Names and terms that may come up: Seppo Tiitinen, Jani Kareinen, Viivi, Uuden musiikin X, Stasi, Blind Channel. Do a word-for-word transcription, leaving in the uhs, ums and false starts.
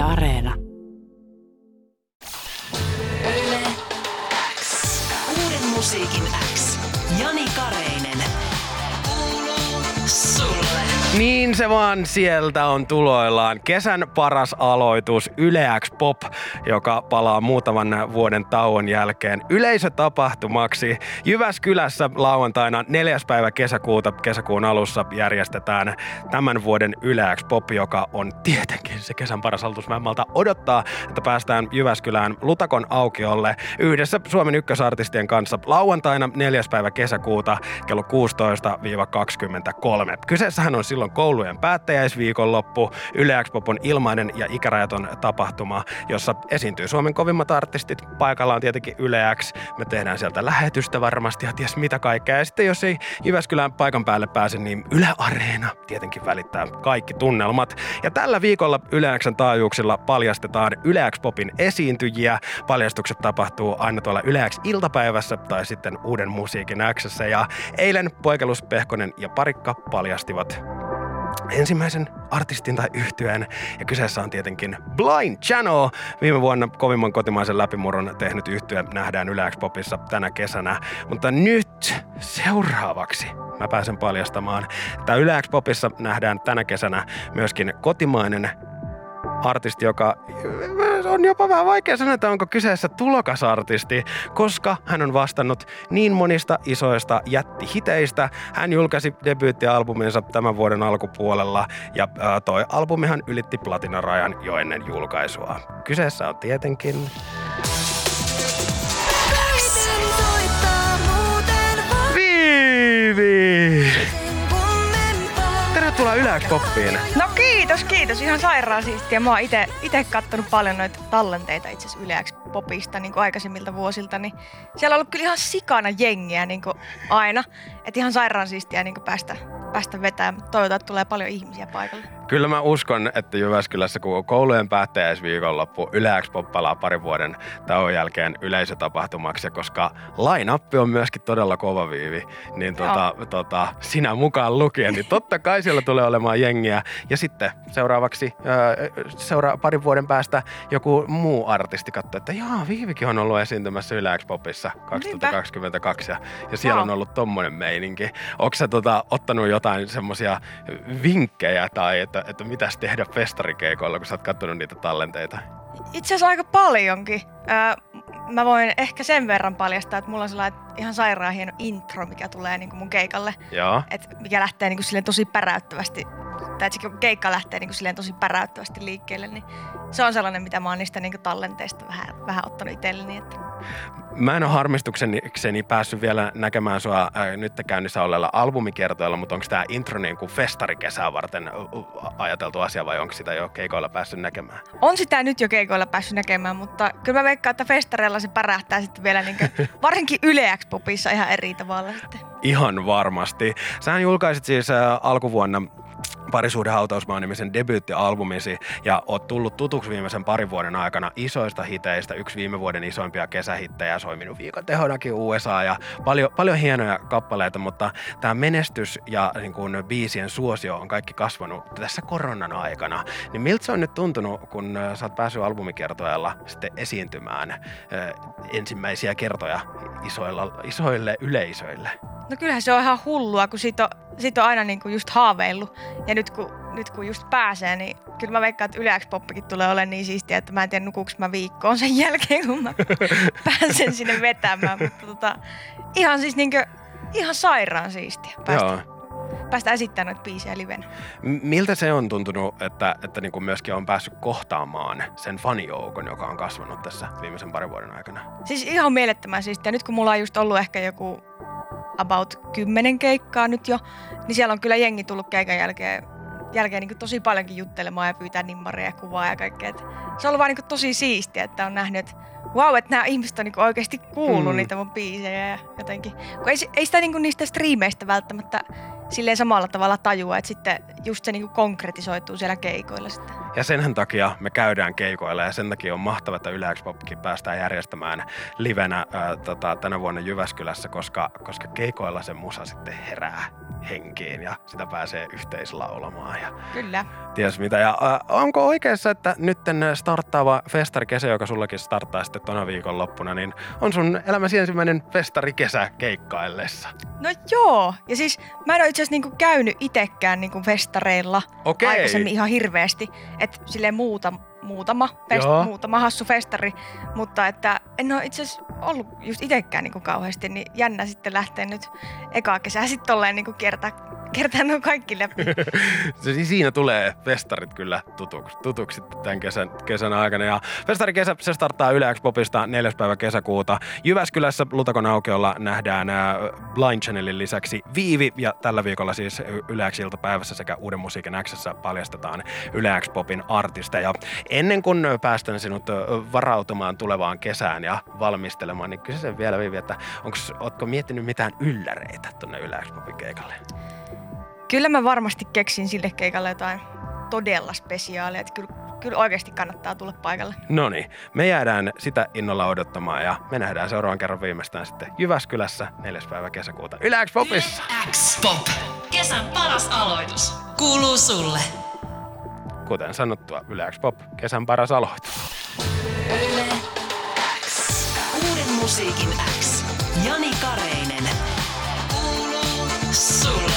Yle Areena. Yle X. Uuden musiikin X. Jani Kareinen. Kuuluu sulle. Niin se vaan sieltä on tuloillaan. Kesän paras aloitus YleX Pop, joka palaa muutaman vuoden tauon jälkeen yleisötapahtumaksi. Jyväskylässä lauantaina neljäs päivä kesäkuuta kesäkuun alussa järjestetään tämän vuoden YleX Pop, joka on tietenkin se kesän paras aloitus. Mä en malta odottaa, että päästään Jyväskylään Lutakon aukiolle yhdessä Suomen ykkösartistien kanssa lauantaina neljäs päivä kesäkuuta kello kuusitoista kaksikymmentäkolme. Kyseessähän on silloin on koulujen päättäjäisviikonloppu, YleX Pop on ilmainen ja ikärajaton tapahtuma, jossa esiintyy Suomen kovimmat artistit. Paikalla on tietenkin YleX. Me tehdään sieltä lähetystä varmasti ja ties mitä kaikkea. Ja sitten jos ei Jyväskylän paikan päälle pääse, niin Yle Areena tietenkin välittää kaikki tunnelmat. Ja tällä viikolla YleXn taajuuksilla paljastetaan YleX Popin esiintyjiä. Paljastukset tapahtuu aina tuolla YleX iltapäivässä tai sitten Uuden musiikin X:ssä. Ja eilen Poikelus, Pehkonen ja Parikka paljastivat ensimmäisen artistin tai yhtyeen, ja kyseessä on tietenkin Blind Channel. Viime vuonna kovimman kotimaisen läpimurron tehnyt yhtye nähdään YleX Popissa tänä kesänä, mutta nyt seuraavaksi mä pääsen paljastamaan, että YleX Popissa nähdään tänä kesänä myöskin kotimainen artisti, joka on jopa vähän vaikea sanoa, että onko kyseessä tulokasartisti, koska hän on vastannut niin monista isoista jättihiteistä. Hän julkaisi debyyttialbuminsa tämän vuoden alkupuolella ja äh, toi albumihan ylitti platinarajan jo ennen julkaisua. Kyseessä on tietenkin Viivi! Tervetuloa YleX Popiin! No kiitos, kiitos. Ihan sairaan siistiä. Mä oon ite, ite kattonut paljon noita tallenteita itse asiassa YleX Popista niin kuin aikaisemmilta vuosilta. Niin siellä on ollut kyllä ihan sikana jengiä niin kuin aina. Että ihan sairaan siistiä niin kuin päästä, päästä vetämään. Toivotaan, että tulee paljon ihmisiä paikalle. Kyllä mä uskon, että Jyväskylässä kun koulujen päättäjäisviikonloppu YleX Pop palaa parin vuoden tauon jälkeen yleisötapahtumaksi. Koska line-up on myöskin todella kova, Viivi. Niin tota, tota, sinä mukaan lukien, niin totta kai siellä tulee olemaan jengiä. Ja sitten seuraavaksi seura- parin vuoden päästä joku muu artisti katsoi, että jaa, Viivikin on ollut esiintymässä YleX Popissa kaksituhattakaksikymmentäkaksi ja, ja siellä jaa. on ollut tommonen meininki. Ootko sä tota, ottanut jotain semmosia vinkkejä tai että, että mitäs tehdä festarikeikoilla, kun sä oot katsonut niitä tallenteita? Itse asiassa aika paljonkin. Ö, mä voin ehkä sen verran paljastaa, että mulla on sellainen ihan sairaan hieno intro, mikä tulee niin kuin mun keikalle. Et mikä lähtee niin kuin silleen tosi päräyttävästi. Tai se keikka lähtee niinku silleen tosi päräyttävästi liikkeelle, niin se on sellainen, mitä mä oon niistä niinku tallenteista vähän, vähän ottanut itselleni. Että. Mä en ole harmistukseni päässyt vielä näkemään sua äh, nyt käynnissä olleella albumikertoilla, mutta onko tämä intro niinku festarikesää varten ajateltu asia vai onko sitä jo keikoilla päässyt näkemään? On sitä nyt jo keikoilla päässyt näkemään, mutta kyllä mä veikkaan, että festareilla se pärähtää sitten vielä niinku, varsinkin YleX Popissa ihan eri tavalla sitten. Ihan varmasti. Sähän julkaisit siis äh, alkuvuonna Parisuuden hautausmaa-nimisen debyyttialbumisi ja oot tullut tutuksi viimeisen parin vuoden aikana isoista hiteistä. Yksi viime vuoden isoimpia kesähittejä, soiminut viikon tehonakin U S A ja paljon, paljon hienoja kappaleita, mutta tämä menestys ja niin kun biisien suosio on kaikki kasvanut tässä koronan aikana. Niin miltä se on nyt tuntunut, kun sä oot päässyt albumikertojalla sitten esiintymään eh, ensimmäisiä kertoja isoilla, isoille yleisöille? No kyllähän se on ihan hullua, kun siitä on, siitä on aina niinku just haaveillut. Ja nyt kun, nyt kun just pääsee, niin kyllä mä veikkaan, että YleX Poppikin tulee olemaan niin siistiä, että mä en tiedä nukuuko mä viikkoon sen jälkeen, kun mä pääsen sinne vetämään. Mutta tota, ihan siis niinkö, ihan sairaan siistiä päästä, päästä esittämään noita biisejä livenä. Miltä se on tuntunut, että, että niin kuin myöskin on päässyt kohtaamaan sen fanijoukon, joka on kasvanut tässä viimeisen parin vuoden aikana? Siis ihan mielettömän siistiä. Nyt kun mulla on just ollut ehkä joku about kymmenen keikkaa nyt jo, niin siellä on kyllä jengi tullut keikan jälkeen, jälkeen niin tosi paljonkin juttelemaan ja pyytää nimmaria ja kuvaa ja kaikkea. Et se on ollut vaan niin tosi siistiä, että on nähnyt, että wow, että nämä ihmiset on niin oikeasti kuullut mm. niitä mun biisejä ja jotenkin. Kun ei, ei sitä niin niistä striimeistä välttämättä silleen samalla tavalla tajua, että sitten just se niin konkretisoituu siellä keikoilla sitten. Ja senhän takia me käydään keikoilla ja sen takia on mahtavaa, että YleX Popkin päästään järjestämään livenä ää, tota, tänä vuonna Jyväskylässä, koska, koska keikoilla se musa sitten herää. henkeen ja sitä pääsee yhteislaulamaan. Ja kyllä. Ties mitä. Ja äh, onko oikeassa, että nyt starttaava festarikesä, joka sullakin starttaa sitten tona viikonloppuna, niin on sun elämäsi ensimmäinen festarikesä keikkaillessa? No joo. Ja siis mä en ole itse asiassa niinku käynyt itekään niinku festareilla Okei. aikaisemmin ihan hirveästi. Että silleen muuta. Muutama, fest, muutama hassu festari, mutta että en ole itse asiassa ollut just itsekään niin kauheasti, niin jännä sitten lähteä nyt ekaa kesää sitten olleen niin kiertää, kiertää nuo kaikki läpi. Siinä tulee festarit kyllä tutuksi, tutuksi tämän kesän, kesän aikana. Ja festarikesä, se starttaa YleX Popista neljäs päivä kesäkuuta. Jyväskylässä Lutakon aukiolla nähdään Blind Channelin lisäksi Viivi, ja tällä viikolla siis YleX-iltapäivässä sekä Uuden musiikin X:ssä paljastetaan YleX Popin artisteja. Ennen kuin päästän sinut varautumaan tulevaan kesään ja valmistelemaan, niin kysyn vielä, Viivi, että onks, ootko miettinyt mitään ylläreitä tuonne YleX Popin keikalle? Kyllä mä varmasti keksin sille keikalle jotain todella spesiaalia, että kyllä, kyllä oikeasti kannattaa tulla paikalle. No niin, me jäädään sitä innolla odottamaan ja me nähdään seuraavan kerran viimeistään sitten Jyväskylässä neljäs päivä kesäkuuta YleX Popissa. YleX Pop, kesän paras aloitus, kuuluu sulle. Kuten sanottua, YleX Pop, kesän paras aloitus. YleX, Uuden musiikin X, Jani Kareinen, kuuluu sulle.